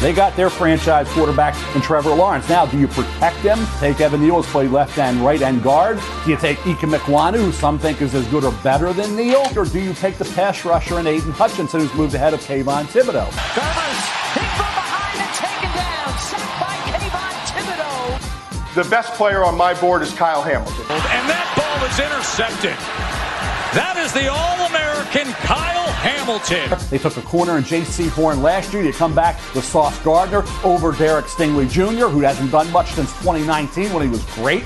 They got their franchise quarterback in Trevor Lawrence. Now, do you protect them? Take Evan Neal, who's played left and right and guard. Do you take Ikem Ekwonu, who some think is as good or better than Neal? Or do you take the pass rusher in Aidan Hutchinson, who's moved ahead of Kayvon Thibodeau? Thomas, hit from behind and taken down. Sacked by Kayvon Thibodeau. The best player on my board is Kyle Hamilton. And that ball is intercepted. That is the All-American Kyle Hamilton. They took a corner in J.C. Horn last year. You come back with Sauce Gardner over Derek Stingley Jr., who hasn't done much since 2019 when he was great.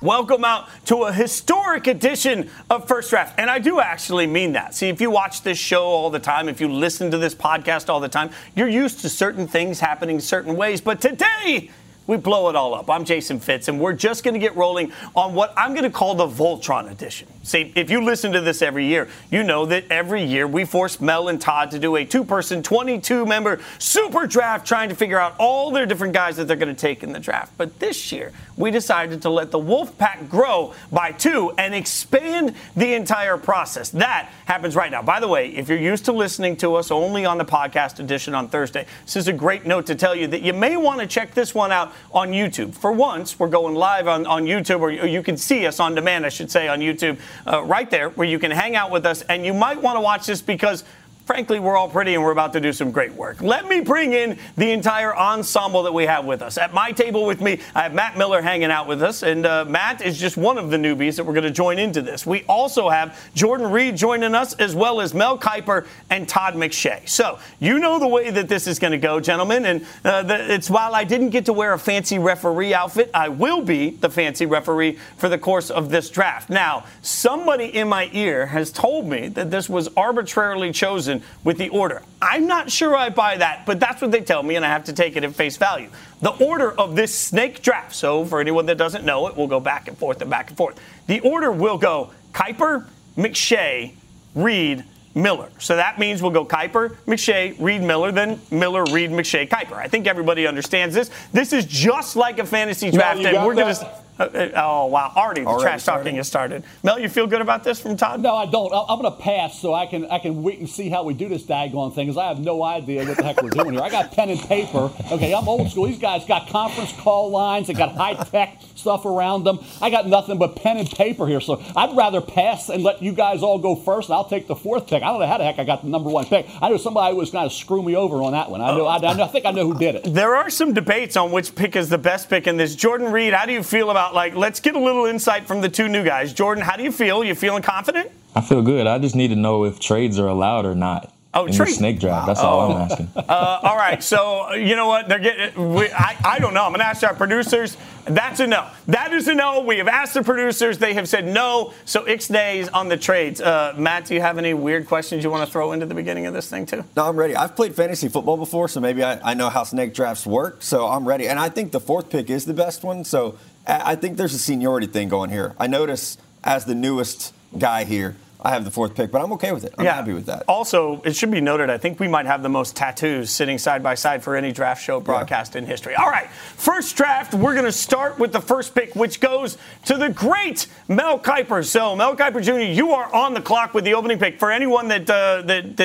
Welcome out to a historic edition of First Draft. And I do actually mean that. See, if you watch this show all the time, if you listen to this podcast all the time, you're used to certain things happening certain ways. But today, we blow it all up. I'm Jason Fitz, and we're just going to get rolling on what I'm going to call the Voltron edition. See, if you listen to this every year, you know that every year we force Mel and Todd to do a two-person, 22-member super draft trying to figure out all their different guys that they're going to take in the draft. But this year, we decided to let the Wolf Pack grow by two and expand the entire process. That happens right now. By the way, if you're used to listening to us only on the podcast edition on Thursday, this is a great note to tell you that you may want to check this one out on YouTube. For once, we're going live on YouTube, or you can see us on demand, I should say, on YouTube, right there, where you can hang out with us. And you might want to watch this because, frankly, we're all pretty and we're about to do some great work. Let me bring in the entire ensemble that we have with us. At my table with me, I have Matt Miller hanging out with us, and Matt is just one of the newbies that we're going to join into this. We also have Jordan Reed joining us, as well as Mel Kiper and Todd McShay. So you know the way that this is going to go, gentlemen, and it's while I didn't get to wear a fancy referee outfit, I will be the fancy referee for the course of this draft. Now, somebody in my ear has told me that this was arbitrarily chosen with the order. I'm not sure I buy that, but that's what they tell me, and I have to take it at face value. The order of this snake draft, so for anyone that doesn't know it, we'll go back and forth and back and forth. The order will go Kiper, McShay, Reed, Miller. So that means we'll go Kiper, McShay, Reed, Miller, then Miller, Reed, McShay, Kiper. I think everybody understands this. This is just like a fantasy draft, and we're going to... Oh, wow. Already trash talking has started. Mel, you feel good about this from Todd? No, I don't. I'm going to pass so I can wait and see how we do this daggone thing, because I have no idea what the heck we're doing here. I got pen and paper. Okay, I'm old school. These guys got conference call lines. They got high-tech stuff around them. I got nothing but pen and paper here, so I'd rather pass and let you guys all go first, and I'll take the fourth pick. I don't know how the heck I got the number one pick. I know somebody was going to screw me over on that one. I think I know who did it. There are some debates on which pick is the best pick in this. Jordan Reed, how do you feel about let's get a little insight from the two new guys. Jordan, how do you feel? You feeling confident? I feel good. I just need to know if trades are allowed or not. Oh, trades. Snake draft. That's all I'm asking. All right. So you know what? I don't know. I'm going to ask our producers. That's a no. That is a no. We have asked the producers. They have said no. So Ixnay's on the trades. Matt, do you have any weird questions you want to throw into the beginning of this thing, too? No, I'm ready. I've played fantasy football before, so maybe I know how snake drafts work. So I'm ready. And I think the fourth pick is the best one. So I think there's a seniority thing going here. I notice as the newest guy here, I have the fourth pick, but I'm okay with it. I'm happy with that. Also, it should be noted, I think we might have the most tattoos sitting side by side for any draft show broadcast in history. All right, first draft, we're going to start with the first pick, which goes to the great Mel Kiper. So, Mel Kiper Jr., you are on the clock with the opening pick. For anyone that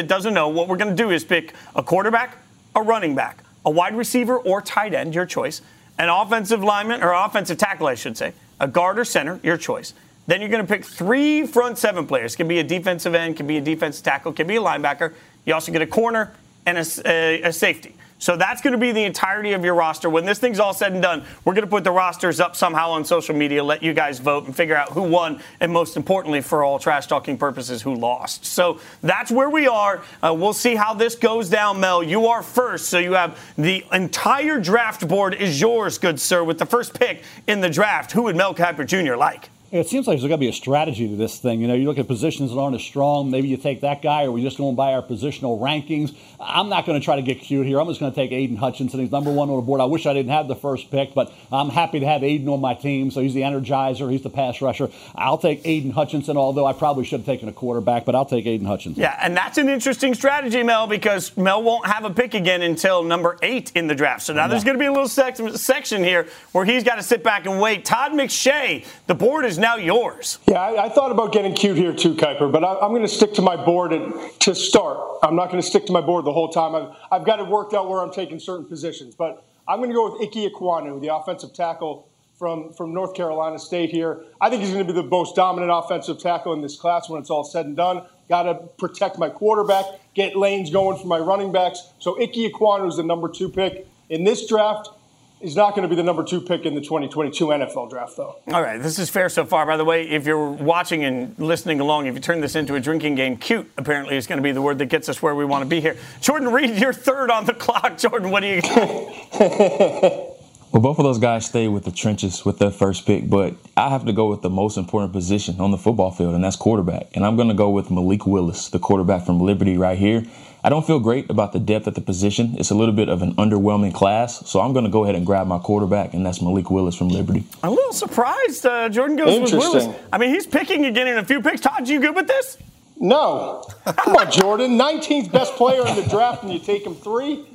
doesn't know, what we're going to do is pick a quarterback, a running back, a wide receiver or tight end, your choice, an offensive lineman, or offensive tackle, I should say, a guard or center, your choice. Then you're going to pick three front seven players. Can be a defensive end, can be a defensive tackle, can be a linebacker. You also get a corner and a safety. So that's going to be the entirety of your roster. When this thing's all said and done, we're going to put the rosters up somehow on social media, let you guys vote and figure out who won, and most importantly, for all trash-talking purposes, who lost. So that's where we are. We'll see how this goes down, Mel. You are first, so you have the entire draft board is yours, good sir, with the first pick in the draft. Who would Mel Kiper Jr. like? It seems like there's got to be a strategy to this thing. You know, you look at positions that aren't as strong. Maybe you take that guy, or we're just going by our positional rankings. I'm not going to try to get cute here. I'm just going to take Aidan Hutchinson. He's number one on the board. I wish I didn't have the first pick, but I'm happy to have Aidan on my team. So he's the energizer. He's the pass rusher. I'll take Aidan Hutchinson, although I probably should have taken a quarterback, but I'll take Aidan Hutchinson. Yeah, and that's an interesting strategy, Mel, because Mel won't have a pick again until number 8 in the draft. So now there's going to be a little section here where he's got to sit back and wait. Todd McShay, the board is now yours. Yeah, I thought about getting cute here too, Kiper, but I'm going to stick to my board to start. I'm not going to stick to my board the whole time. I've got it worked out where I'm taking certain positions, but I'm going to go with Ikem Ekwonu, the offensive tackle from North Carolina State here. I think he's going to be the most dominant offensive tackle in this class when it's all said and done. Got to protect my quarterback, get lanes going for my running backs. So Ikem Ekwonu is the number 2 pick in this draft. He's not going to be the number 2 pick in the 2022 NFL draft, though. All right, this is fair so far. By the way, if you're watching and listening along, if you turn this into a drinking game, cute apparently is going to be the word that gets us where we want to be here. Jordan Reed, you're third on the clock. Jordan, what do you got? Well, both of those guys stay with the trenches with their first pick, but I have to go with the most important position on the football field, and that's quarterback. And I'm going to go with Malik Willis, the quarterback from Liberty right here. I don't feel great about the depth at the position. It's a little bit of an underwhelming class, so I'm going to go ahead and grab my quarterback, and that's Malik Willis from Liberty. I'm a little surprised Jordan goes with Willis. I mean, he's picking again in a few picks. Todd, you good with this? No. Come on, Jordan. 19th best player in the draft, and you take him 3?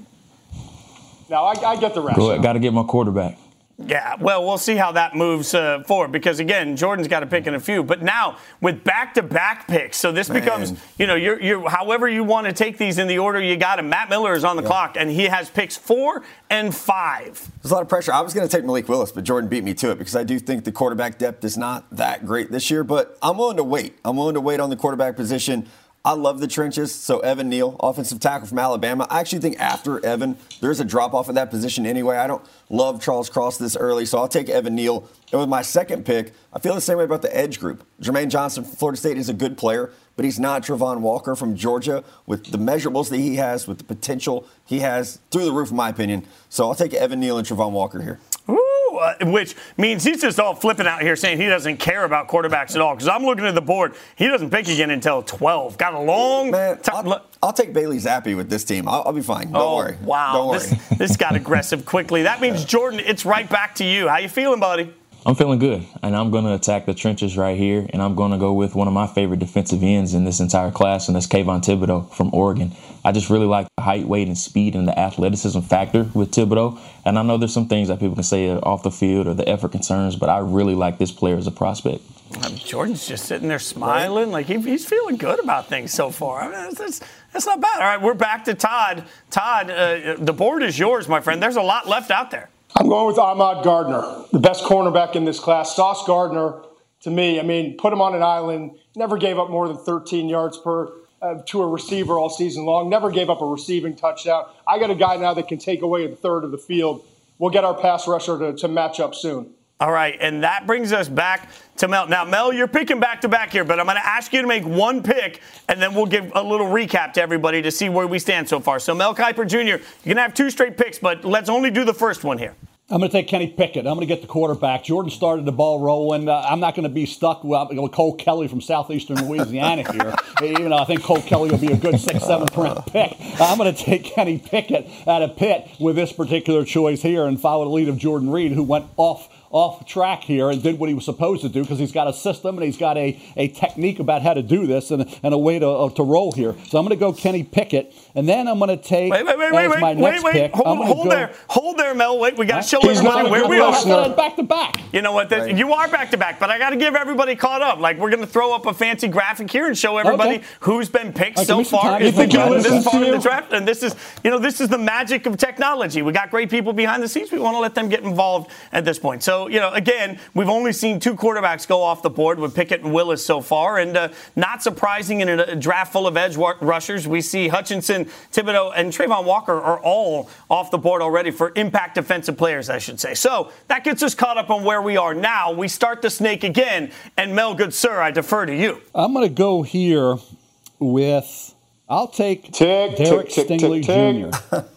No, I get the rationale. Got to get my quarterback. Yeah, well, we'll see how that moves forward because, again, Jordan's got to pick in a few. But now with back-to-back picks, so this becomes, you're however you want to take these in the order you got them. Matt Miller is on the clock, and he has picks 4 and 5. There's a lot of pressure. I was going to take Malik Willis, but Jordan beat me to it because I do think the quarterback depth is not that great this year. But I'm willing to wait. I'm willing to wait on the quarterback position. I love the trenches. So Evan Neal, offensive tackle from Alabama. I actually think after Evan, there's a drop-off at that position anyway. I don't love Charles Cross this early, so I'll take Evan Neal. And with my second pick, I feel the same way about the edge group. Jermaine Johnson from Florida State is a good player, but he's not Travon Walker from Georgia with the measurables that he has, with the potential he has, through the roof, in my opinion. So I'll take Evan Neal and Travon Walker here. Which means he's just all flipping out here saying he doesn't care about quarterbacks at all. Because I'm looking at the board. He doesn't pick again until 12. Got a long time. I'll take Bailey Zappi with this team. I'll be fine. Don't worry. Wow. Don't worry. This got aggressive quickly. That means, Jordan, it's right back to you. How you feeling, buddy? I'm feeling good, and I'm going to attack the trenches right here, and I'm going to go with one of my favorite defensive ends in this entire class, and that's Kayvon Thibodeau from Oregon. I just really like the height, weight, and speed and the athleticism factor with Thibodeau, and I know there's some things that people can say are off the field or the effort concerns, but I really like this player as a prospect. Jordan's just sitting there smiling like he's feeling good about things so far. I mean, that's not bad. All right, we're back to Todd. Todd, the board is yours, my friend. There's a lot left out there. I'm going with Ahmad Gardner, the best cornerback in this class. Sauce Gardner, to me, I mean, put him on an island, never gave up more than 13 yards to a receiver all season long, never gave up a receiving touchdown. I got a guy now that can take away a third of the field. We'll get our pass rusher to match up soon. All right, and that brings us back to Mel. Now, Mel, you're picking back-to-back here, but I'm going to ask you to make one pick, and then we'll give a little recap to everybody to see where we stand so far. So, Mel Kiper, Jr., you're going to have 2 straight picks, but let's only do the first one here. I'm going to take Kenny Pickett. I'm going to get the quarterback. Jordan started the ball rolling. I'm not going to be stuck with Cole Kelly from southeastern Louisiana here, even though I think Cole Kelly will be a good 6-7 pick. I'm going to take Kenny Pickett out of Pitt with this particular choice here and follow the lead of Jordan Reed, who went off track here and did what he was supposed to do because he's got a system and he's got a technique about how to do this and a way to roll here. So I'm going to go Kenny Pickett, and then I'm going to take my next pick. Hold there, Mel. Wait, we got to show everybody where we are. Back to back. You know what? You are back to back, but I got to give everybody caught up. Like, we're going to throw up a fancy graphic here and show everybody who's been picked so far. It's been going this far in the draft, and this is the magic of technology. We got great people behind the scenes. We want to let them get involved at this point. So, again, we've only seen 2 quarterbacks go off the board with Pickett and Willis so far. And not surprising in a draft full of edge rushers, we see Hutchinson, Thibodeau, and Travon Walker are all off the board already for impact defensive players, I should say. So that gets us caught up on where we are now. We start the snake again. And, Mel, good sir, I defer to you. I'm going to go here with I'll take Derek Stingley Jr.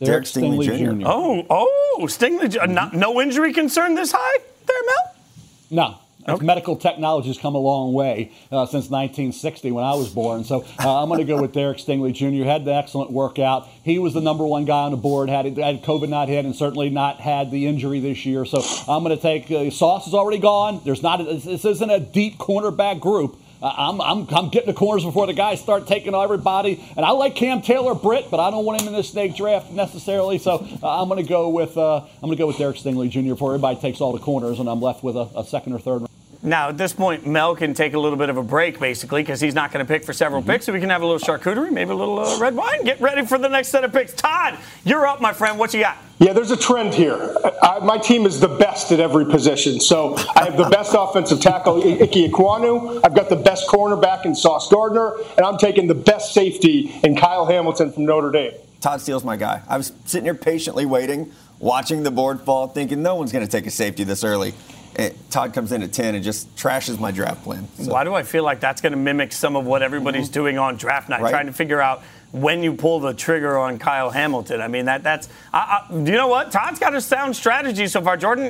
Derek Stingley Jr. Oh, Stingley Jr. No injury concern this high there, Mel? No. Okay. Medical technology has come a long way since 1960 when I was born. So I'm going to go with Derek Stingley Jr. Had the excellent workout. He was the number 1 guy on the board, had COVID not hit, and certainly not had the injury this year. So I'm going to take Sauce is already gone. This isn't a deep cornerback group. I'm getting the corners before the guys start taking everybody. And I like Cam Taylor-Britt, but I don't want him in this snake draft necessarily. So I'm going to go with Derek Stingley Jr. before everybody takes all the corners, and I'm left with a second or third round. Now, at this point, Mel can take a little bit of a break, basically, because he's not going to pick for several picks. So we can have a little charcuterie, maybe a little red wine. Get ready for the next set of picks. Todd, you're up, my friend. What you got? Yeah, there's a trend here. My team is the best at every position. So I have the best offensive tackle, Ikem Ekwonu. I've got the best cornerback in Sauce Gardner. And I'm taking the best safety in Kyle Hamilton from Notre Dame. Todd Steele's my guy. I was sitting here patiently waiting, watching the board fall, thinking no one's going to take a safety this early. Todd comes in at 10 and just trashes my draft plan. So. Why do I feel like that's going to mimic some of what everybody's doing on draft night, trying to figure out when you pull the trigger on Kyle Hamilton? I mean, that's you know what? Todd's got a sound strategy so far. Jordan,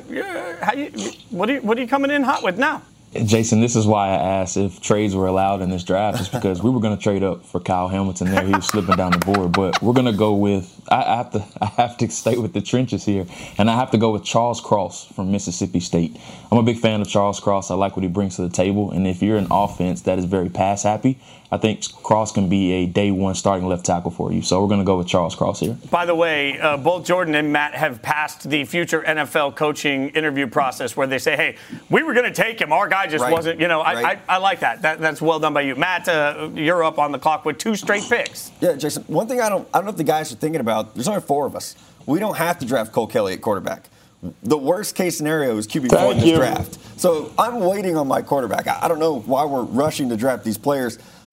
what are you coming in hot with now? Jason, this is why I asked if trades were allowed in this draft, is because we were going to trade up for Kyle Hamilton there. He was slipping down the board, but we're going to go with I have to stay with the trenches here, and I have to go with Charles Cross from Mississippi State. I'm a big fan of Charles Cross. I like what he brings to the table, and if you're an offense that is very pass happy, I think Cross can be a day one starting left tackle for you. So we're going to go with Charles Cross here. By the way, both Jordan and Matt have passed the future NFL coaching interview process where they say, hey, we were going to take him. Our guy just wasn't, you know, I like that. That's well done by you. Matt, you're up on the clock with two straight picks. Yeah, Jason, one thing I don't know if the guys are thinking about, there's only four of us. We don't have to draft Cole Kelly at quarterback. The worst case scenario is QB4 in this draft. So I'm waiting on my quarterback. I don't know why we're rushing to draft these players.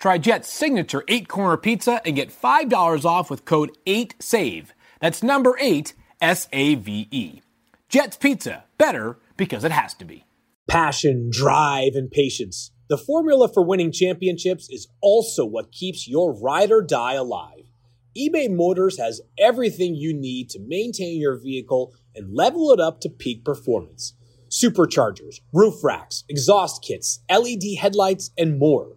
try Jet's signature 8-corner pizza and get $5 off with code 8SAVE. That's number 8, S-A-V-E. Jet's Pizza, better because it has to be. Passion, drive, and patience. The formula for winning championships is also what keeps your ride or die alive. eBay Motors has everything you need to maintain your vehicle and level it up to peak performance. Superchargers, roof racks, exhaust kits, LED headlights, and more.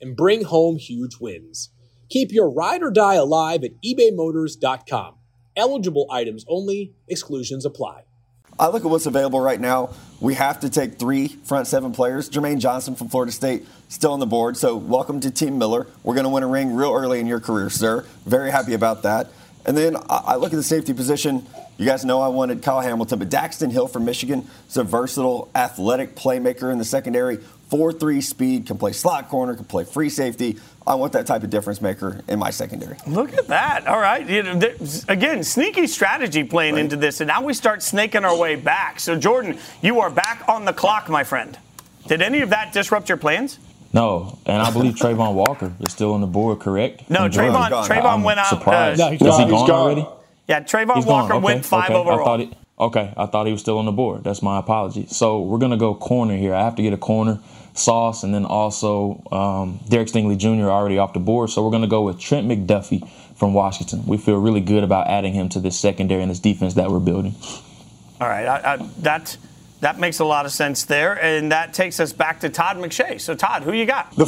and bring home huge wins. Keep your ride or die alive at ebaymotors.com. Eligible items only. Exclusions apply. I look at what's available right now. We have to take three front seven players. Jermaine Johnson from Florida State still on the board, so welcome to Team Miller. We're going to win a ring real early in your career, sir. Very happy about that. And then I look at the safety position. You guys know I wanted Kyle Hamilton, but Daxton Hill from Michigan is a versatile, athletic playmaker in the secondary. 4-3 speed, can play slot corner, can play free safety. I want that type of difference maker in my secondary. Look at that. All right. You know, again, sneaky strategy playing into this, and now we start snaking our way back. So, Jordan, you are back on the clock, my friend. Did any of that disrupt your plans? No, and I believe Travon Walker is still on the board, correct? No, Travon went out. Is he gone already? Yeah, Travon Walker went 5 overall. I thought he was still on the board. That's my apology. So we're going to go corner here. I have to get a corner, Sauce, and then also Derek Stingley Jr. already off the board. So we're going to go with Trent McDuffie from Washington. We feel really good about adding him to this secondary and this defense that we're building. All right, that makes a lot of sense there, and that takes us back to Todd McShay. So, Todd, who you got? The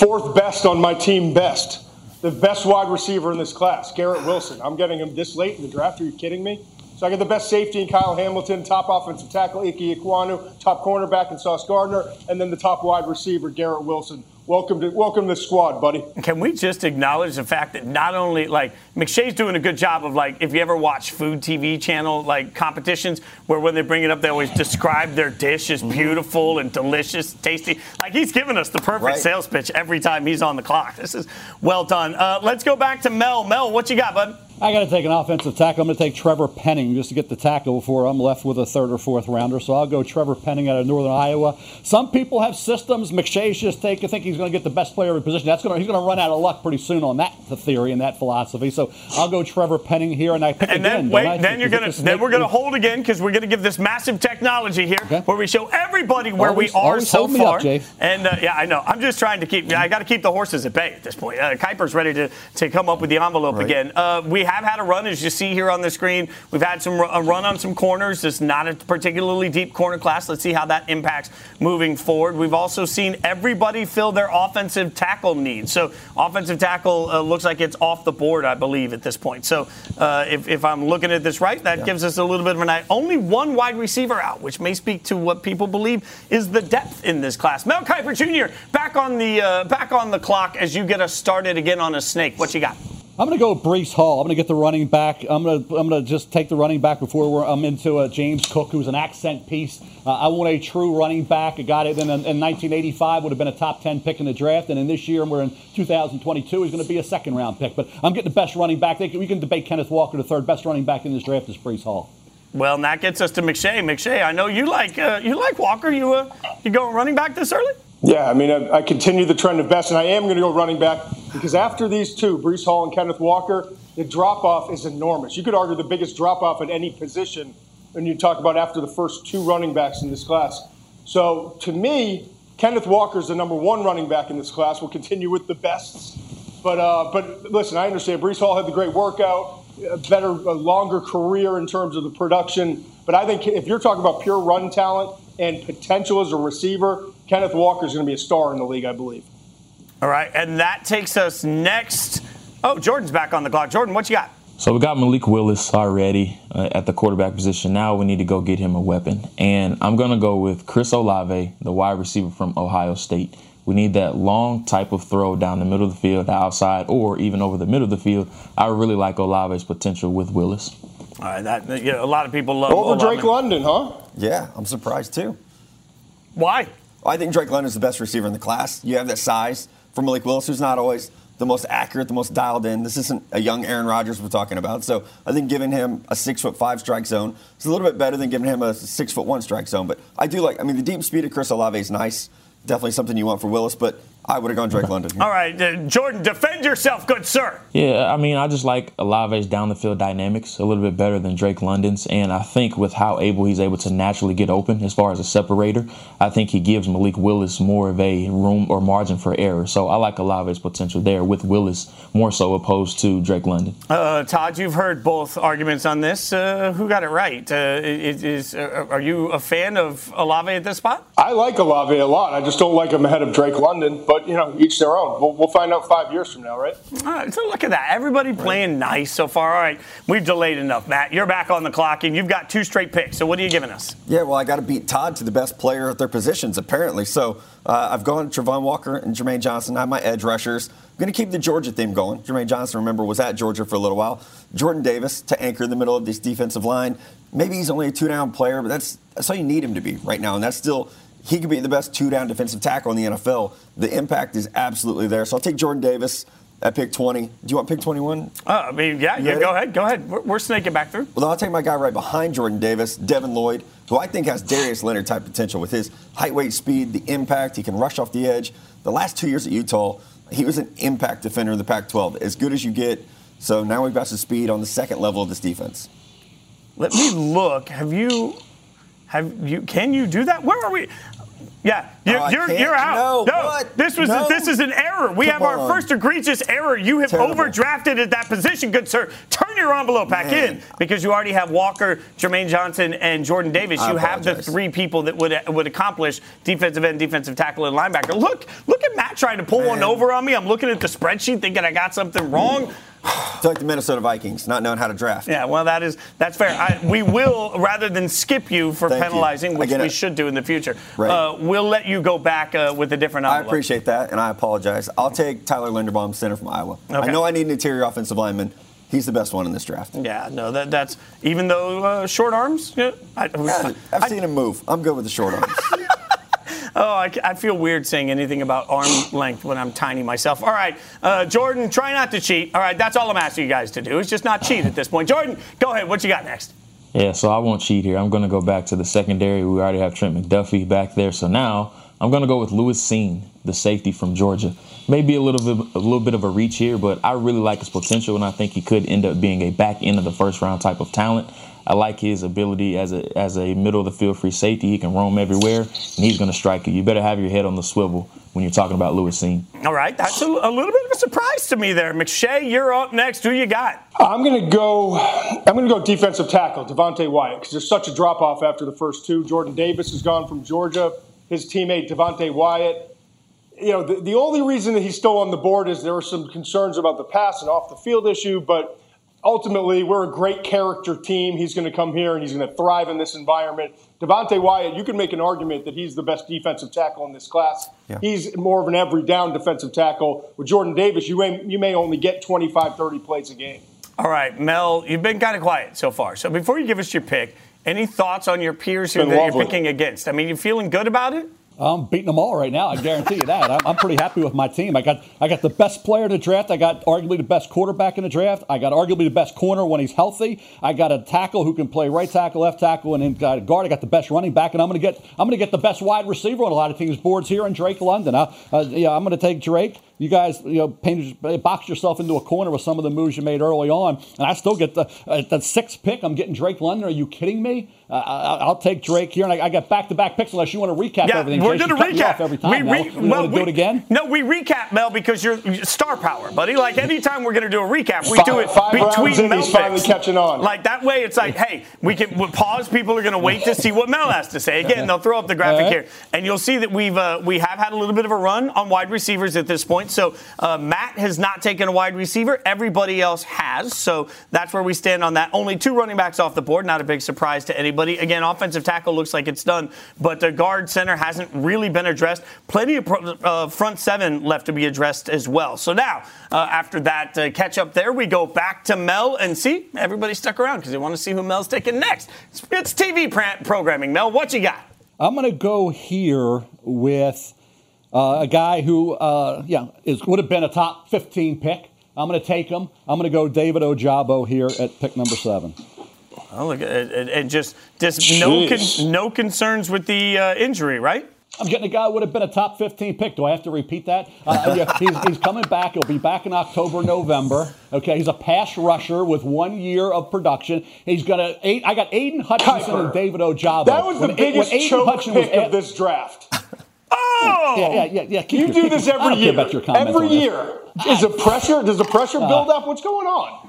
fourth best on my team best. The best wide receiver in this class, Garrett Wilson. I'm getting him this late in the draft. Are you kidding me? So I get the best safety in Kyle Hamilton, top offensive tackle Ikem Ekwonu, top cornerback in Sauce Gardner, and then the top wide receiver, Garrett Wilson. Welcome to the squad, buddy. Can we just acknowledge the fact that not only, like, McShay's doing a good job of, like, if you ever watch Food TV channel, like, competitions where when they bring it up, they always describe their dish as beautiful and delicious, tasty. Like, he's giving us the perfect sales pitch every time he's on the clock. This is well done. Let's go back to Mel. Mel, what you got, bud? I got to take an offensive tackle. I'm going to take Trevor Penning just to get the tackle before I'm left with a third or fourth rounder. So I'll go Trevor Penning out of Northern Iowa. Some people have systems. McShay's just taking. I think he's going to get the best player in position. He's going to run out of luck pretty soon on that theory and that philosophy. So I'll go Trevor Penning here, and I pick and again. Then we're going to hold again because we're going to give this massive technology here where we show everybody where we are so far. Yeah, I know. I'm just trying to keep. I got to keep the horses at bay at this point. Kiper's ready to come up with the envelope again. We have had a run, as you see here on the screen. We've had a run on some corners. It's not a particularly deep corner class. Let's see how that impacts moving forward. We've also seen everybody fill their offensive tackle needs. So offensive tackle looks like it's off the board, I believe, at this point. So if I'm looking at this right, that gives us a little bit of an eye. Only one wide receiver out, which may speak to what people believe is the depth in this class. Mel Kiper Jr. back on the clock as you get us started again on a snake. What you got? I'm going to go with Breece Hall. I'm going to get the running back. I'm going to just take the running back before I'm into James Cook, who's an accent piece. I want a true running back. A guy that in 1985 would have been a top 10 pick in the draft, and in this year, we're in 2022, he's going to be a second-round pick. But I'm getting the best running back. We can debate Kenneth Walker, the third best running back in this draft is Breece Hall. Well, and that gets us to McShay. McShay, I know you like Walker. You going running back this early? Yeah, I mean, I continue the trend of best, and I am going to go running back because after these two, Breece Hall and Kenneth Walker, the drop-off is enormous. You could argue the biggest drop-off at any position when you talk about after the first two running backs in this class. So, to me, Kenneth Walker is the number one running back in this class. We'll continue with the bests. But listen, I understand Breece Hall had the great workout, a longer career in terms of the production. But I think if you're talking about pure run talent and potential as a receiver, Kenneth Walker is going to be a star in the league, I believe. All right, and that takes us next. Oh, Jordan's back on the clock. Jordan, what you got? So we got Malik Willis already at the quarterback position. Now we need to go get him a weapon. And I'm going to go with Chris Olave, the wide receiver from Ohio State. We need that long type of throw down the middle of the field, the outside, or even over the middle of the field. I really like Olave's potential with Willis. All right, a lot of people love Olave. Over Drake London, huh? Yeah, I'm surprised too. Why? I think Drake London is the best receiver in the class. You have that size for Malik Willis, who's not always the most accurate, the most dialed in. This isn't a young Aaron Rodgers we're talking about. So I think giving him a 6'5" strike zone is a little bit better than giving him a 6'1" strike zone. But I do like, the deep speed of Chris Olave is nice. Definitely something you want for Willis, but I would have gone Drake London. All right, Jordan, defend yourself, good sir. Yeah, I just like Olave's down-the-field dynamics a little bit better than Drake London's, and I think with how he's able to naturally get open as far as a separator, I think he gives Malik Willis more of a room or margin for error. So I like Olave's potential there with Willis more so opposed to Drake London. Todd, you've heard both arguments on this. Who got it right? Are you a fan of Olave at this spot? I like Olave a lot. I just don't like him ahead of Drake London, but, each their own. We'll find out 5 years from now, right? All right, so look at that. Everybody playing nice so far. All right, we've delayed enough, Matt. You're back on the clock, and you've got two straight picks. So what are you giving us? Yeah, well, I got to beat Todd to the best player at their positions, apparently. So I've gone Travon Walker and Jermaine Johnson. I have my edge rushers. I'm going to keep the Georgia theme going. Jermaine Johnson, remember, was at Georgia for a little while. Jordan Davis to anchor in the middle of this defensive line. Maybe he's only a two-down player, but that's all you need him to be right now, and that's still – he could be the best two-down defensive tackle in the NFL. The impact is absolutely there. So I'll take Jordan Davis at pick 20. Do you want pick 21? Go ahead. We're snaking back through. Well, I'll take my guy right behind Jordan Davis, Devin Lloyd, who I think has Darius Leonard-type potential with his height, weight, speed, the impact. He can rush off the edge. The last 2 years at Utah, he was an impact defender in the Pac-12, as good as you get. So now we've got some speed on the second level of this defense. Let me look. Can you do that? Where are we? Yeah, you're out. This is an error. We have our first egregious error. You have overdrafted at that position, good sir. Turn your envelope back in because you already have Walker, Jermaine Johnson, and Jordan Davis. You have the three people that would accomplish defensive end, defensive tackle, and linebacker. Look at Matt trying to pull one over on me. I'm looking at the spreadsheet thinking I got something wrong. It's like the Minnesota Vikings, not knowing how to draft. Yeah, well, that's fair. We will, rather than skip you for penalizing, which we should do in the future, right. We'll let you go back with a different outlook. I appreciate that, and I apologize. I'll take Tyler Linderbaum, center from Iowa. Okay. I know I need an interior offensive lineman. He's the best one in this draft. Yeah, no, that's – even though short arms? Yeah, I've seen him move. I'm good with the short arms. I feel weird saying anything about arm length when I'm tiny myself. All right, Jordan, try not to cheat. All right, that's all I'm asking you guys to do is just not cheat at this point. Jordan, go ahead. What you got next? Yeah, so I won't cheat here. I'm going to go back to the secondary. We already have Trent McDuffie back there. So now I'm going to go with Lewis Cine, the safety from Georgia. Maybe a little bit of a reach here, but I really like his potential, and I think he could end up being a back end of the first round type of talent. I like his ability as a middle of the field free safety. He can roam everywhere, and he's going to strike you. You better have your head on the swivel when you're talking about Lewis Cine. All right, that's a little bit of a surprise to me there. McShay, you're up next. Who you got? I'm going to go defensive tackle, Devontae Wyatt, because there's such a drop off after the first two. Jordan Davis has gone from Georgia. His teammate Devontae Wyatt. You know, the only reason that he's still on the board is there were some concerns about the pass and off the field issue, but ultimately, we're a great character team. He's going to come here, and he's going to thrive in this environment. Devontae Wyatt, you can make an argument that he's the best defensive tackle in this class. Yeah. He's more of an every-down defensive tackle. With Jordan Davis, you may only get 25, 30 plays a game. All right, Mel, you've been kind of quiet so far. So before you give us your pick, any thoughts on your peers who you're picking against? I mean, you feeling good about it? I'm beating them all right now. I guarantee you that. I'm pretty happy with my team. I got the best player in the draft. I got arguably the best quarterback in the draft. I got arguably the best corner when he's healthy. I got a tackle who can play right tackle, left tackle, and then got a guard. I got the best running back, and I'm going to get the best wide receiver on a lot of teams' boards here in Drake London. I'm going to take Drake. You guys, box yourself into a corner with some of the moves you made early on, and I still get the sixth pick. I'm getting Drake London. Are you kidding me? I'll take Drake here, and I got back-to-back picks unless you want to recap everything. We're going to recap every time. Do it again? No, we recap, Mel, because you're star power, buddy. Like any time we're going to do a recap, we do it between Mel picks. Finally catching on. Like that way, it's like, hey, we'll pause. People are going to wait to see what Mel has to say. Again, they'll throw up the graphic here, and you'll see that we have had a little bit of a run on wide receivers at this point. So Matt has not taken a wide receiver. Everybody else has. So that's where we stand on that. Only two running backs off the board. Not a big surprise to anybody. Again, offensive tackle looks like it's done, but the guard center hasn't really been addressed. Plenty of front seven left to be addressed as well. So now, after that catch up there, we go back to Mel and see. Everybody stuck around because they want to see who Mel's taking next. It's TV programming. Mel, what you got? I'm going to go here with a guy who would have been a top 15 pick. I'm going to take him. I'm going to go David Ojabo here at pick number 7. Oh, look, and just no concerns with the injury, right? I'm getting a guy who would have been a top 15 pick. Do I have to repeat that? He's coming back. He'll be back in October, November. Okay, he's a pass rusher with 1 year of production. I got Aidan Hutchinson Kiper and David Ojabo. That was the biggest choke pick of this draft. Oh! Yeah. You do this every year. Every year. Does the pressure build up? What's going on?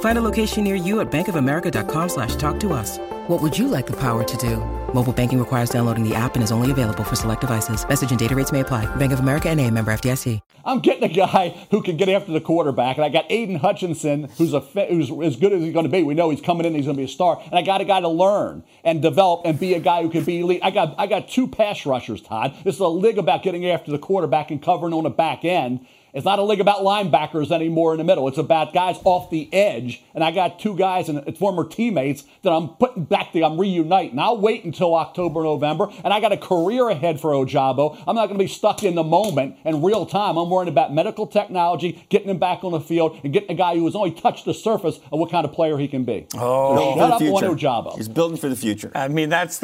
Find a location near you at bankofamerica.com/talktous. What would you like the power to do? Mobile banking requires downloading the app and is only available for select devices. Message and data rates may apply. Bank of America N.A., member FDIC. I'm getting a guy who can get after the quarterback, and I got Aidan Hutchinson, who's as good as he's going to be. We know he's coming in; he's going to be a star. And I got a guy to learn and develop and be a guy who can be elite. I got two pass rushers, Todd. This is a league about getting after the quarterback and covering on the back end. It's not a league about linebackers anymore in the middle. It's about guys off the edge. And I got two guys and former teammates that I'm putting back there. I'm reuniting. I'll wait until October, November. And I got a career ahead for Ojabo. I'm not going to be stuck in the moment and real time. I'm worrying about medical technology, getting him back on the field, and getting a guy who has only touched the surface of what kind of player he can be. Oh, shut up on Ojabo. He's building for the future. I mean, that's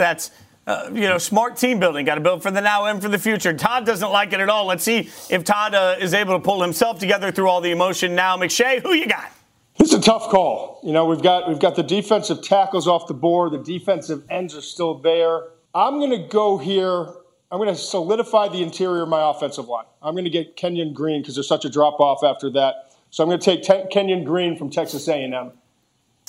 smart team building. Got to build for the now and for the future. Todd doesn't like it at all. Let's see if Todd is able to pull himself together through all the emotion now. McShay, who you got? It's a tough call. You know, we've got the defensive tackles off the board. The defensive ends are still there. I'm going to go here. I'm going to solidify the interior of my offensive line. I'm going to get Kenyon Green because there's such a drop-off after that. So I'm going to take Kenyon Green from Texas A&M.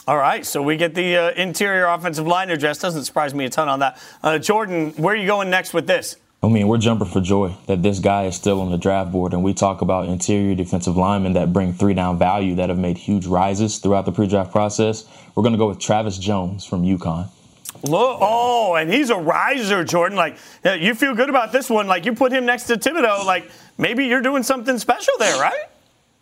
All right, so we get the interior offensive line address. Doesn't surprise me a ton on that. Jordan, where are you going next with this? I mean, we're jumping for joy that this guy is still on the draft board, and we talk about interior defensive linemen that bring three-down value that have made huge rises throughout the pre-draft process. We're going to go with Travis Jones from UConn. Oh, and he's a riser, Jordan. Like, you feel good about this one. Like, you put him next to Thibodeau. Like, maybe you're doing something special there, right?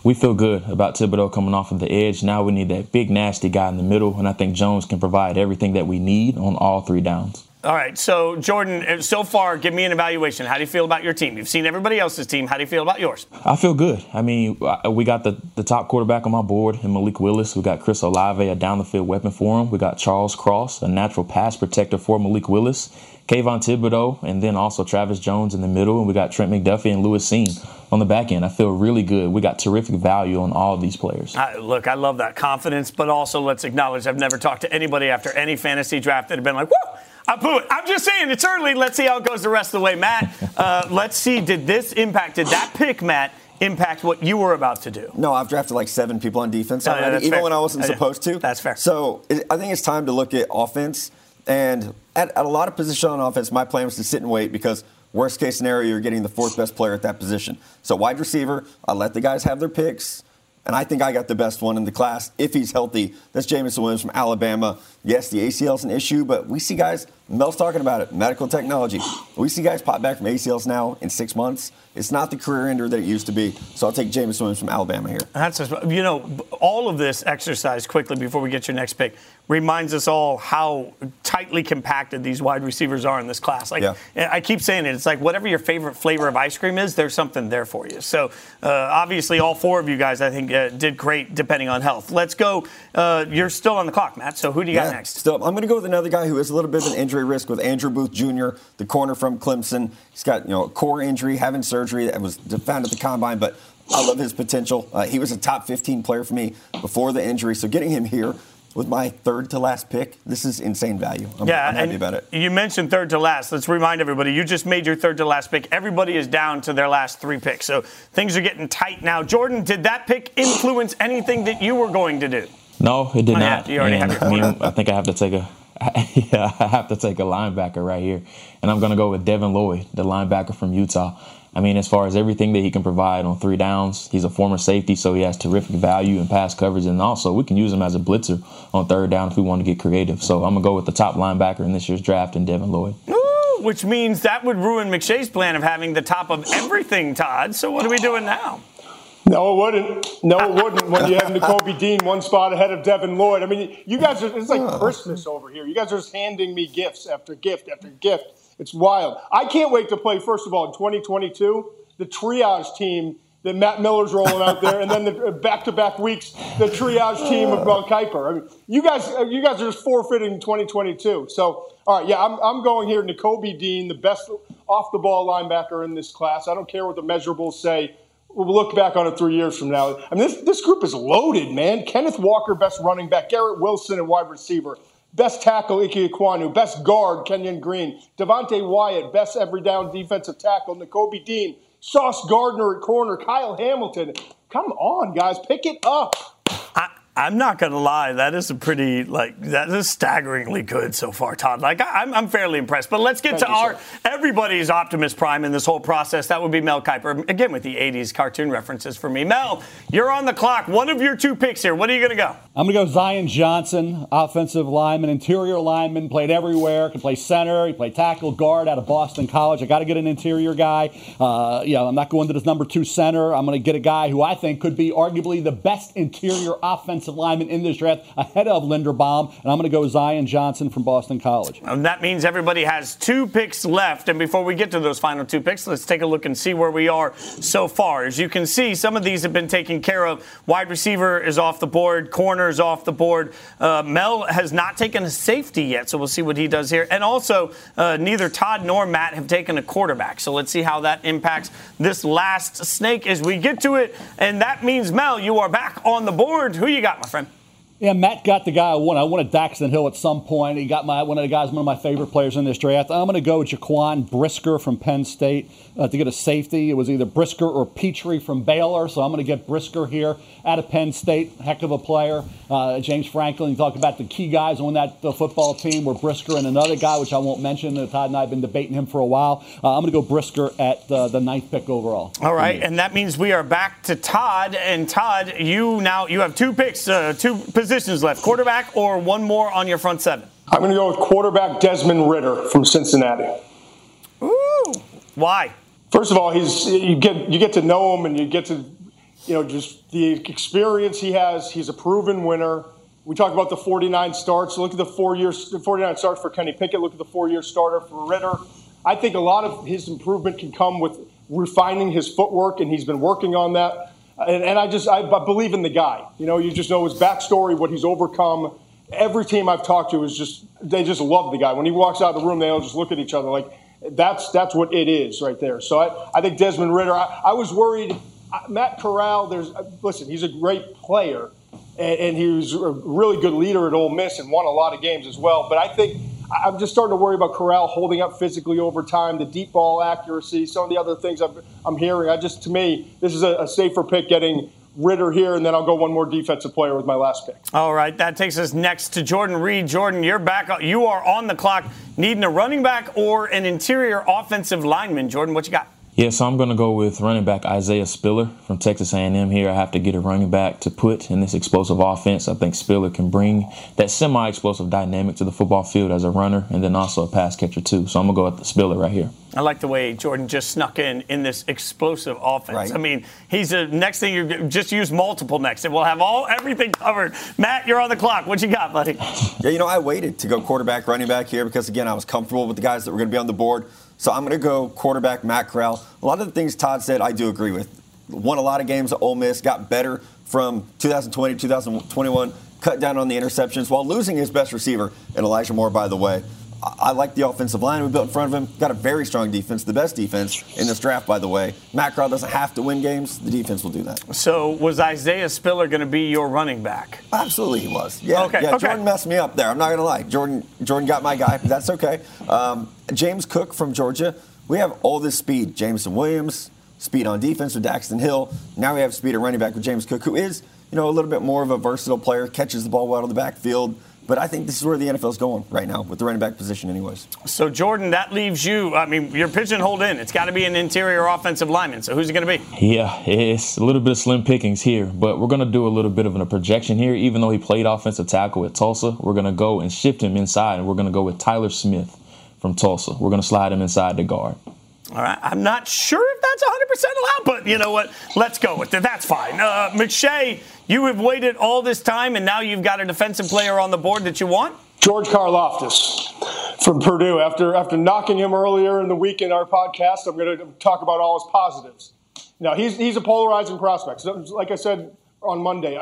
We feel good about Thibodeau coming off of the edge. Now we need that big, nasty guy in the middle, and I think Jones can provide everything that we need on all three downs. All right, so, Jordan, so far, give me an evaluation. How do you feel about your team? You've seen everybody else's team. How do you feel about yours? I feel good. I mean, we got the top quarterback on my board in Malik Willis. We got Chris Olave, a down-the-field weapon for him. We got Charles Cross, a natural pass protector for Malik Willis. Kayvon Thibodeau, and then also Travis Jones in the middle. And we got Trent McDuffie and Lewis Cine on the back end. I feel really good. We got terrific value on all of these players. Look, I love that confidence, but also let's acknowledge I've never talked to anybody after any fantasy draft that had been like, whoa, I blew it. I'm just saying, it's early. Let's see how it goes the rest of the way. Matt, let's see, did that pick, Matt, impact what you were about to do? No, I've drafted like seven people on defense already, even when I wasn't supposed to. That's fair. So I think it's time to look at offense. And at a lot of positions on offense, my plan was to sit and wait because worst case scenario, you're getting the fourth best player at that position. So wide receiver, I let the guys have their picks, and I think I got the best one in the class if he's healthy. That's Jameson Williams from Alabama. Yes, the ACL is an issue, but we see guys, Mel's talking about it, medical technology. We see guys pop back from ACLs now in 6 months. It's not the career ender that it used to be. So I'll take Jameson Williams from Alabama here. That's all of this exercise quickly before we get your next pick reminds us all how tightly compacted these wide receivers are in this class. Like, yeah. I keep saying it. It's like whatever your favorite flavor of ice cream is, there's something there for you. So, obviously, all four of you guys, I think, did great depending on health. Let's go. You're still on the clock, Matt. So who do you got next? Still, I'm going to go with another guy who is a little bit of an injury risk with Andrew Booth Jr., the corner from Clemson. He's got a core injury, having surgery that was found at the combine, but I love his potential. He was a top 15 player for me before the injury, so getting him here with my third-to-last pick, this is insane value. I'm happy about it. You mentioned third-to-last. Let's remind everybody, you just made your third-to-last pick. Everybody is down to their last three picks, so things are getting tight now. Jordan, did that pick influence anything that you were going to do? No, it did not. You already have I think I have to take a linebacker right here, and I'm going to go with Devin Lloyd, the linebacker from Utah. I mean, as far as everything that he can provide on three downs, he's a former safety, so he has terrific value in pass coverage. And also, we can use him as a blitzer on third down if we want to get creative. So I'm going to go with the top linebacker in this year's draft and Devin Lloyd. Ooh, which means that would ruin McShay's plan of having the top of everything, Todd. So what are we doing now? No, it wouldn't. When you have Nakobe Dean one spot ahead of Devin Lloyd. I mean, you guys are – it's like Christmas over here. You guys are just handing me gifts after gift after gift. It's wild. I can't wait to play, first of all, in 2022, the triage team that Matt Miller's rolling out there, and then the back-to-back weeks, the triage team of Mel Kiper. I mean, you guys are just forfeiting 2022. So, all right, yeah, I'm going here. Nakobe Dean, the best off-the-ball linebacker in this class. I don't care what the measurables say. We'll look back on it 3 years from now. I mean, this group is loaded, man. Kenneth Walker, best running back. Garrett Wilson, and wide receiver. Best tackle, Ikem Ekwonu. Best guard, Kenyon Green. Devontae Wyatt, best every-down defensive tackle. Nakobe Dean. Sauce Gardner at corner. Kyle Hamilton. Come on, guys. Pick it up. I'm not going to lie. That is staggeringly good so far, Todd. Like, I'm fairly impressed. But let's get everybody's Optimus Prime in this whole process. That would be Mel Kiper. Again, with the 80s cartoon references for me. Mel, you're on the clock. One of your two picks here. What are you going to go? I'm going to go Zion Johnson, offensive lineman, interior lineman, played everywhere. Can play center. He played tackle, guard out of Boston College. I got to get an interior guy. I'm not going to this number 2 center. I'm going to get a guy who I think could be arguably the best interior offensive offensive linemen in this draft ahead of Linderbaum, and I'm going to go Zion Johnson from Boston College. And that means everybody has two picks left, and before we get to those final two picks, let's take a look and see where we are so far. As you can see, some of these have been taken care of. Wide receiver is off the board. Corner is off the board. Mel has not taken a safety yet, so we'll see what he does here. And also, neither Todd nor Matt have taken a quarterback, so let's see how that impacts this last snake as we get to it. And that means, Mel, you are back on the board. Who you got, my friend? Yeah, Matt got the guy I wanted. I wanted Daxton Hill at some point. He got one of the guys, one of my favorite players in this draft. I'm going to go with Jaquan Brisker from Penn State to get a safety. It was either Brisker or Petrie from Baylor, so I'm going to get Brisker here out of Penn State. Heck of a player. James Franklin, you talk about the key guys on that football team were Brisker and another guy, which I won't mention. Todd and I have been debating him for a while. I'm going to go Brisker at the ninth pick overall. All right, and that means we are back to Todd. And Todd, you have two picks, two positions left, quarterback or one more on your front seven? I'm going to go with quarterback Desmond Ridder from Cincinnati. Ooh, why? First of all, you get to know him and you get to, just the experience he has. He's a proven winner. We talk about the 49 starts. Look at the 49 starts for Kenny Pickett. Look at the 4-year starter for Ridder. I think a lot of his improvement can come with refining his footwork, and he's been working on that. And I believe in the guy. You just know his backstory, what he's overcome. Every team I've talked to they just love the guy. When he walks out of the room, they all just look at each other like, that's what it is right there. So I think Desmond Ridder, I was worried. Matt Corral, he's a great player, and he was a really good leader at Ole Miss and won a lot of games as well. But I think I'm just starting to worry about Corral holding up physically over time, the deep ball accuracy, some of the other things I'm hearing. To me, this is a safer pick getting Ridder here, and then I'll go one more defensive player with my last pick. All right, that takes us next to Jordan Reed. Jordan, you're back. You are on the clock, needing a running back or an interior offensive lineman. Jordan, what you got? Yeah, so I'm going to go with running back Isaiah Spiller from Texas A&M here. I have to get a running back to put in this explosive offense. I think Spiller can bring that semi-explosive dynamic to the football field as a runner and then also a pass catcher too. So I'm going to go with Spiller right here. I like the way Jordan just snuck in this explosive offense. Right. I mean, he's the next thing you just use multiple next, and we'll have everything covered. Matt, you're on the clock. What you got, buddy? Yeah, I waited to go quarterback, running back here because, again, I was comfortable with the guys that were going to be on the board. So I'm going to go quarterback Matt Corral. A lot of the things Todd said, I do agree with. Won a lot of games at Ole Miss, got better from 2020 to 2021, cut down on the interceptions while losing his best receiver in Elijah Moore, by the way. I like the offensive line we built in front of him. Got a very strong defense, the best defense in this draft, by the way. Matt Corral doesn't have to win games. The defense will do that. So was Isaiah Spiller going to be your running back? Absolutely he was. Yeah, okay. Yeah, okay. Jordan messed me up there. I'm not going to lie. Jordan got my guy, but that's okay. James Cook from Georgia. We have all this speed. Jameson Williams, speed on defense with Daxton Hill. Now we have speed at running back with James Cook, who is, a little bit more of a versatile player, catches the ball well out of the backfield. But I think this is where the NFL is going right now with the running back position anyways. So, Jordan, that leaves you. I mean, you're pigeonholed in. It's got to be an interior offensive lineman. So who's it going to be? Yeah, it's a little bit of slim pickings here. But we're going to do a little bit of a projection here. Even though he played offensive tackle at Tulsa, we're going to go and shift him inside. And we're going to go with Tyler Smith from Tulsa. We're going to slide him inside the guard. All right. I'm not sure if that's 100% allowed, but you know what? Let's go with it. That's fine. McShay, you have waited all this time, and now you've got a defensive player on the board that you want? George Karlaftis from Purdue. After knocking him earlier in the week in our podcast, I'm going to talk about all his positives. Now, he's a polarizing prospect. So, like I said on Monday,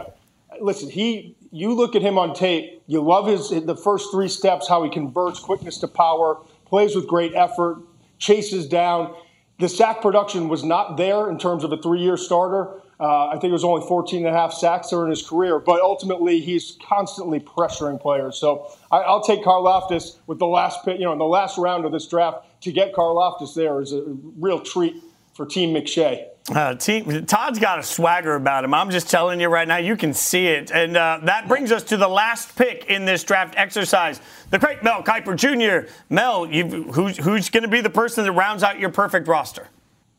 you look at him on tape, you love the first three steps, how he converts quickness to power, plays with great effort, chases down. The sack production was not there in terms of a 3-year starter. I think it was only 14.5 sacks there in his career, but ultimately he's constantly pressuring players. So I'll take Karlaftis with the last pick, in the last round of this draft. To get Karlaftis there is a real treat for Team McShay. Todd's got a swagger about him. I'm just telling you right now, you can see it. And that brings us to the last pick in this draft exercise. The great Mel Kiper Jr. Mel, who's going to be the person that rounds out your perfect roster?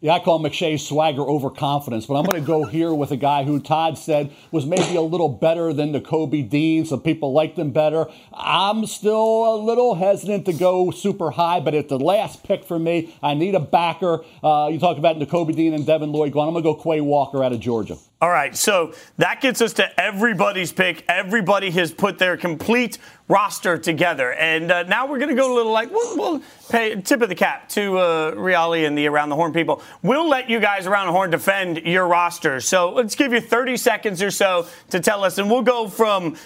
Yeah, I call McShay swagger overconfidence, but I'm going to go here with a guy who Todd said was maybe a little better than Nakobe Dean. Some people liked him better. I'm still a little hesitant to go super high, but at the last pick for me, I need a backer. You talk about Nakobe Dean and Devin Lloyd gone. I'm going to go Quay Walker out of Georgia. All right, so that gets us to everybody's pick. Everybody has put their complete roster together. And now we're going to go a little like, we'll pay tip of the cap to Riali and the Around the Horn people. We'll let you guys Around the Horn defend your roster. So let's give you 30 seconds or so to tell us. And we'll go from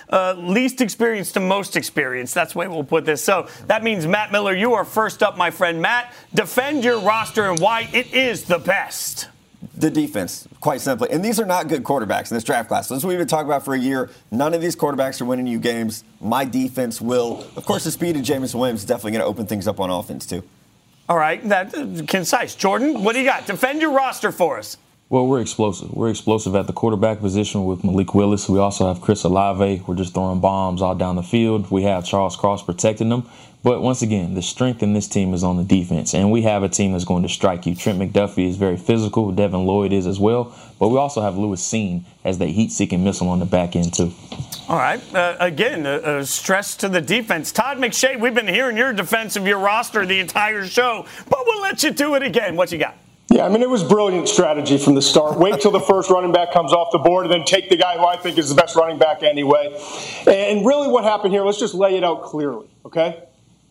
least experienced to most experienced. That's the way we'll put this. So that means, Matt Miller, you are first up, my friend. Matt, defend your roster and why it is the best. The defense, quite simply. And these are not good quarterbacks in this draft class. So that's what we've been talking about for a year. None of these quarterbacks are winning you games. My defense will. Of course, the speed of Jameson Williams is definitely going to open things up on offense, too. All right. That's concise. Jordan, what do you got? Defend your roster for us. Well, we're explosive. We're explosive at the quarterback position with Malik Willis. We also have Chris Olave. We're just throwing bombs all down the field. We have Charles Cross protecting them. But once again, the strength in this team is on the defense, and we have a team that's going to strike you. Trent McDuffie is very physical. Devin Lloyd is as well. But we also have Lewis Cine as the heat-seeking missile on the back end, too. All right. Again, stress to the defense. Todd McShay, we've been hearing your defense of your roster the entire show, but we'll let you do it again. What you got? Yeah, I mean, it was brilliant strategy from the start. Wait till the first running back comes off the board and then take the guy who I think is the best running back anyway. And really what happened here, let's just lay it out clearly, okay?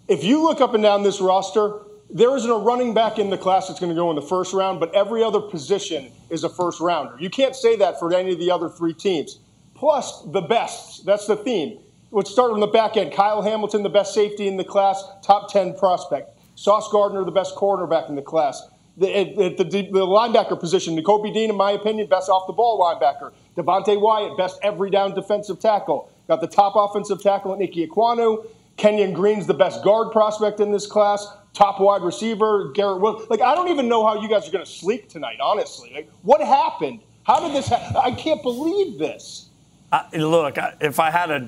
If you look up and down this roster, there isn't a running back in the class that's going to go in the first round, but every other position is a first rounder. You can't say that for any of the other three teams. Plus, the bests. That's the theme. Let's start on the back end. Kyle Hamilton, the best safety in the class, top 10 prospect. Sauce Gardner, the best cornerback in the class. The linebacker position, Nakobe Dean, in my opinion, best off-the-ball linebacker. Devontae Wyatt, best every-down defensive tackle. Got the top offensive tackle at Ikem Ekwonu. Kenyon Green's the best guard prospect in this class. Top wide receiver, Garrett Wilson. Like, I don't even know how you guys are going to sleep tonight, honestly. Like, what happened? How did this happen? I can't believe this. Look, if I had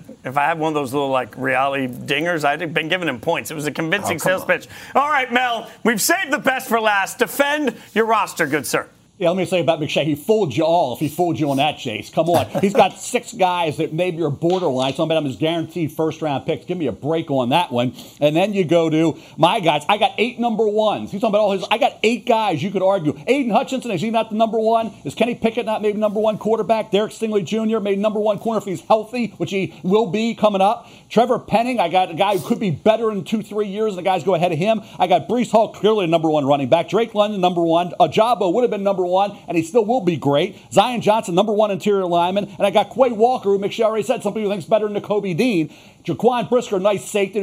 one of those little, like, reality dingers, I'd have been giving him points. It was a convincing sales pitch. All right, Mel, we've saved the best for last. Defend your roster, good sir. Yeah, let me say about McShay, he fooled you all if he fooled you on that, Chase. Come on. He's got six guys that maybe are borderline. Some of them is guaranteed first-round picks. Give me a break on that one. And then you go to my guys. I got 8 number ones. He's talking about all his – I got 8 guys you could argue. Aidan Hutchinson, is he not the number one? Is Kenny Pickett not maybe number one quarterback? Derek Stingley Jr. maybe number one corner if he's healthy, which he will be coming up. Trevor Penning, I got a guy who could be better in 2-3 years, and the guys go ahead of him. I got Breece Hall, clearly the number one running back. Drake London, number one. Ajabo would have been number one, and he still will be great. Zion Johnson, number one interior lineman. And I got Quay Walker, who McShay already said, somebody who thinks better than Nakobe Dean. Jaquan Brisker, nice safety.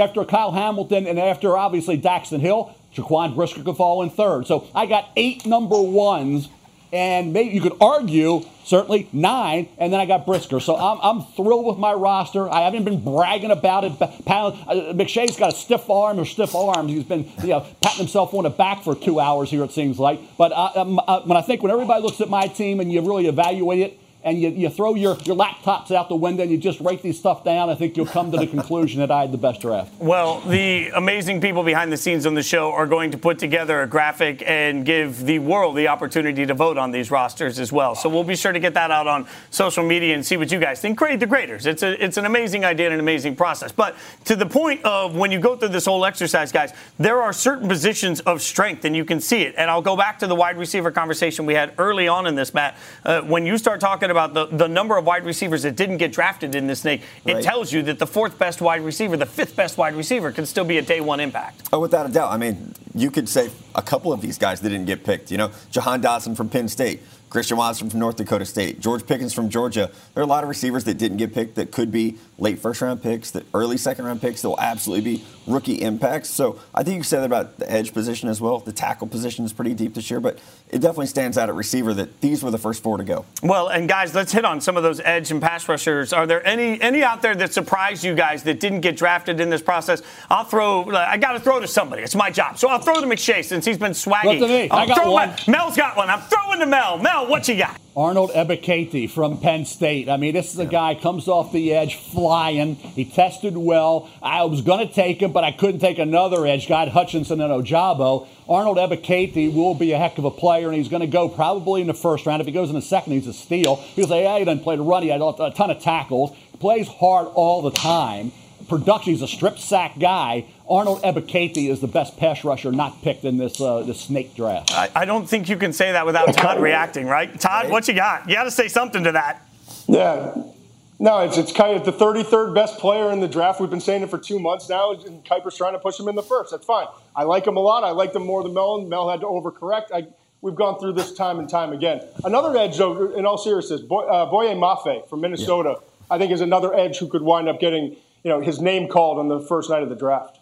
After Kyle Hamilton and after, obviously, Daxton Hill, Jaquan Brisker could fall in third. So I got 8 number ones, and maybe you could argue, certainly 9, and then I got Brisker. So I'm thrilled with my roster. I haven't been bragging about it. McShay's got a stiff arm or stiff arms. He's been patting himself on the back for 2 hours here, it seems like. But when everybody looks at my team and you really evaluate it, and you throw your laptops out the window and you just write these stuff down, I think you'll come to the conclusion that I had the best draft. Well, the amazing people behind the scenes on the show are going to put together a graphic and give the world the opportunity to vote on these rosters as well. So we'll be sure to get that out on social media and see what you guys think. Grade the graders. It's an amazing idea and an amazing process. But to the point of when you go through this whole exercise, guys, there are certain positions of strength, and you can see it. And I'll go back to the wide receiver conversation we had early on in this, Matt. When you start talking about the number of wide receivers that didn't get drafted in this league, right, it tells you that the 4th best wide receiver, the 5th best wide receiver can still be a day one impact. Oh, without a doubt. I mean, you could say a couple of these guys that didn't get picked. Jahan Dotson from Penn State, Christian Watson from North Dakota State, George Pickens from Georgia. There are a lot of receivers that didn't get picked that could be late first-round picks, that early second-round picks that will absolutely be rookie impacts. So I think you said that about the edge position as well. The tackle position is pretty deep this year, but it definitely stands out at receiver that these were the first 4 to go. Well, and guys, let's hit on some of those edge and pass rushers. Are there any out there that surprised you guys that didn't get drafted in this process? I got to throw to somebody. It's my job. So I'll throw to McShay since he's been swaggy. Look at me. I got one. Mel's got one. I'm throwing to Mel. Mel, what you got? Arnold Ebiketie from Penn State. I mean, this is a guy comes off the edge flying. He tested well. I was going to take him, but I couldn't take another edge guy, Hutchinson and Ojabo. Arnold Ebiketie will be a heck of a player, and he's going to go probably in the first round. If he goes in the second, he's a steal. He'll say, he doesn't play the run. He had a ton of tackles. He plays hard all the time. production. He's a strip sack guy. Arnold Ebiketie is the best pass rusher not picked in this snake draft. I don't think you can say that without Todd reacting, right? Todd, what you got? You got to say something to that. Yeah. No, it's kind of the 33rd best player in the draft. We've been saying it for 2 months now, and Kiper's trying to push him in the first. That's fine. I like him a lot. I liked him more than Mel, and Mel had to overcorrect. We've gone through this time and time again. Another edge, though, in all seriousness, Boye Mafe from Minnesota, I think is another edge who could wind up getting his name called on the first night of the draft.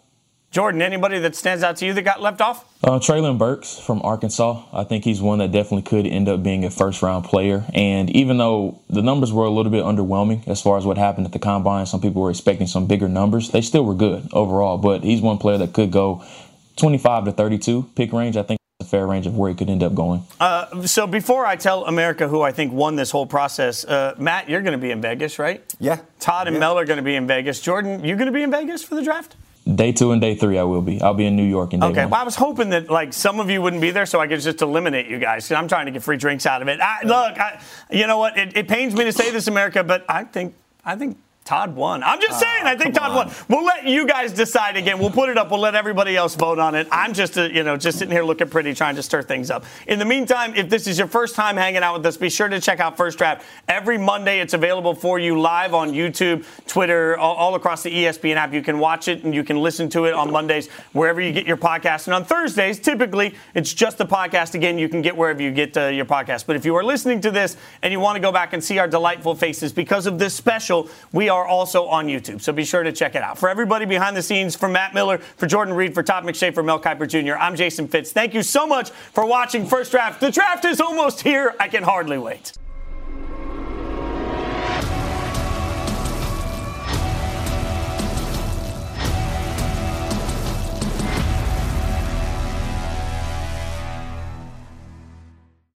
Jordan, anybody that stands out to you that got left off? Treylon Burks from Arkansas. I think he's one that definitely could end up being a first-round player. And even though the numbers were a little bit underwhelming as far as what happened at the Combine, some people were expecting some bigger numbers. They still were good overall, but he's one player that could go 25 to 32 pick range. I think that's a fair range of where he could end up going. So before I tell America who I think won this whole process, Matt, you're going to be in Vegas, right? Yeah. Todd and Mel are going to be in Vegas. Jordan, you going to be in Vegas for the draft? Day two and day three I will be. I'll be in New York in day one. Okay, well, I was hoping that, some of you wouldn't be there so I could just eliminate you guys. I'm trying to get free drinks out of it. You know what? It pains me to say this, America, but I think Todd won. I'm just saying, I think Todd won. We'll let you guys decide again. We'll put it up. We'll let everybody else vote on it. I'm just, just sitting here looking pretty, trying to stir things up. In the meantime, if this is your first time hanging out with us, be sure to check out First Draft. Every Monday, it's available for you live on YouTube, Twitter, all across the ESPN app. You can watch it and you can listen to it on Mondays, wherever you get your podcast. And on Thursdays, typically, it's just the podcast. Again, you can get wherever you get your podcast. But if you are listening to this and you want to go back and see our delightful faces because of this special, we are also on YouTube, so be sure to check it out. For everybody behind the scenes, for Matt Miller, for Jordan Reed, for Todd McShay, for Mel Kiper Jr., I'm Jason Fitz. Thank you so much for watching First Draft. The draft is almost here. I can hardly wait.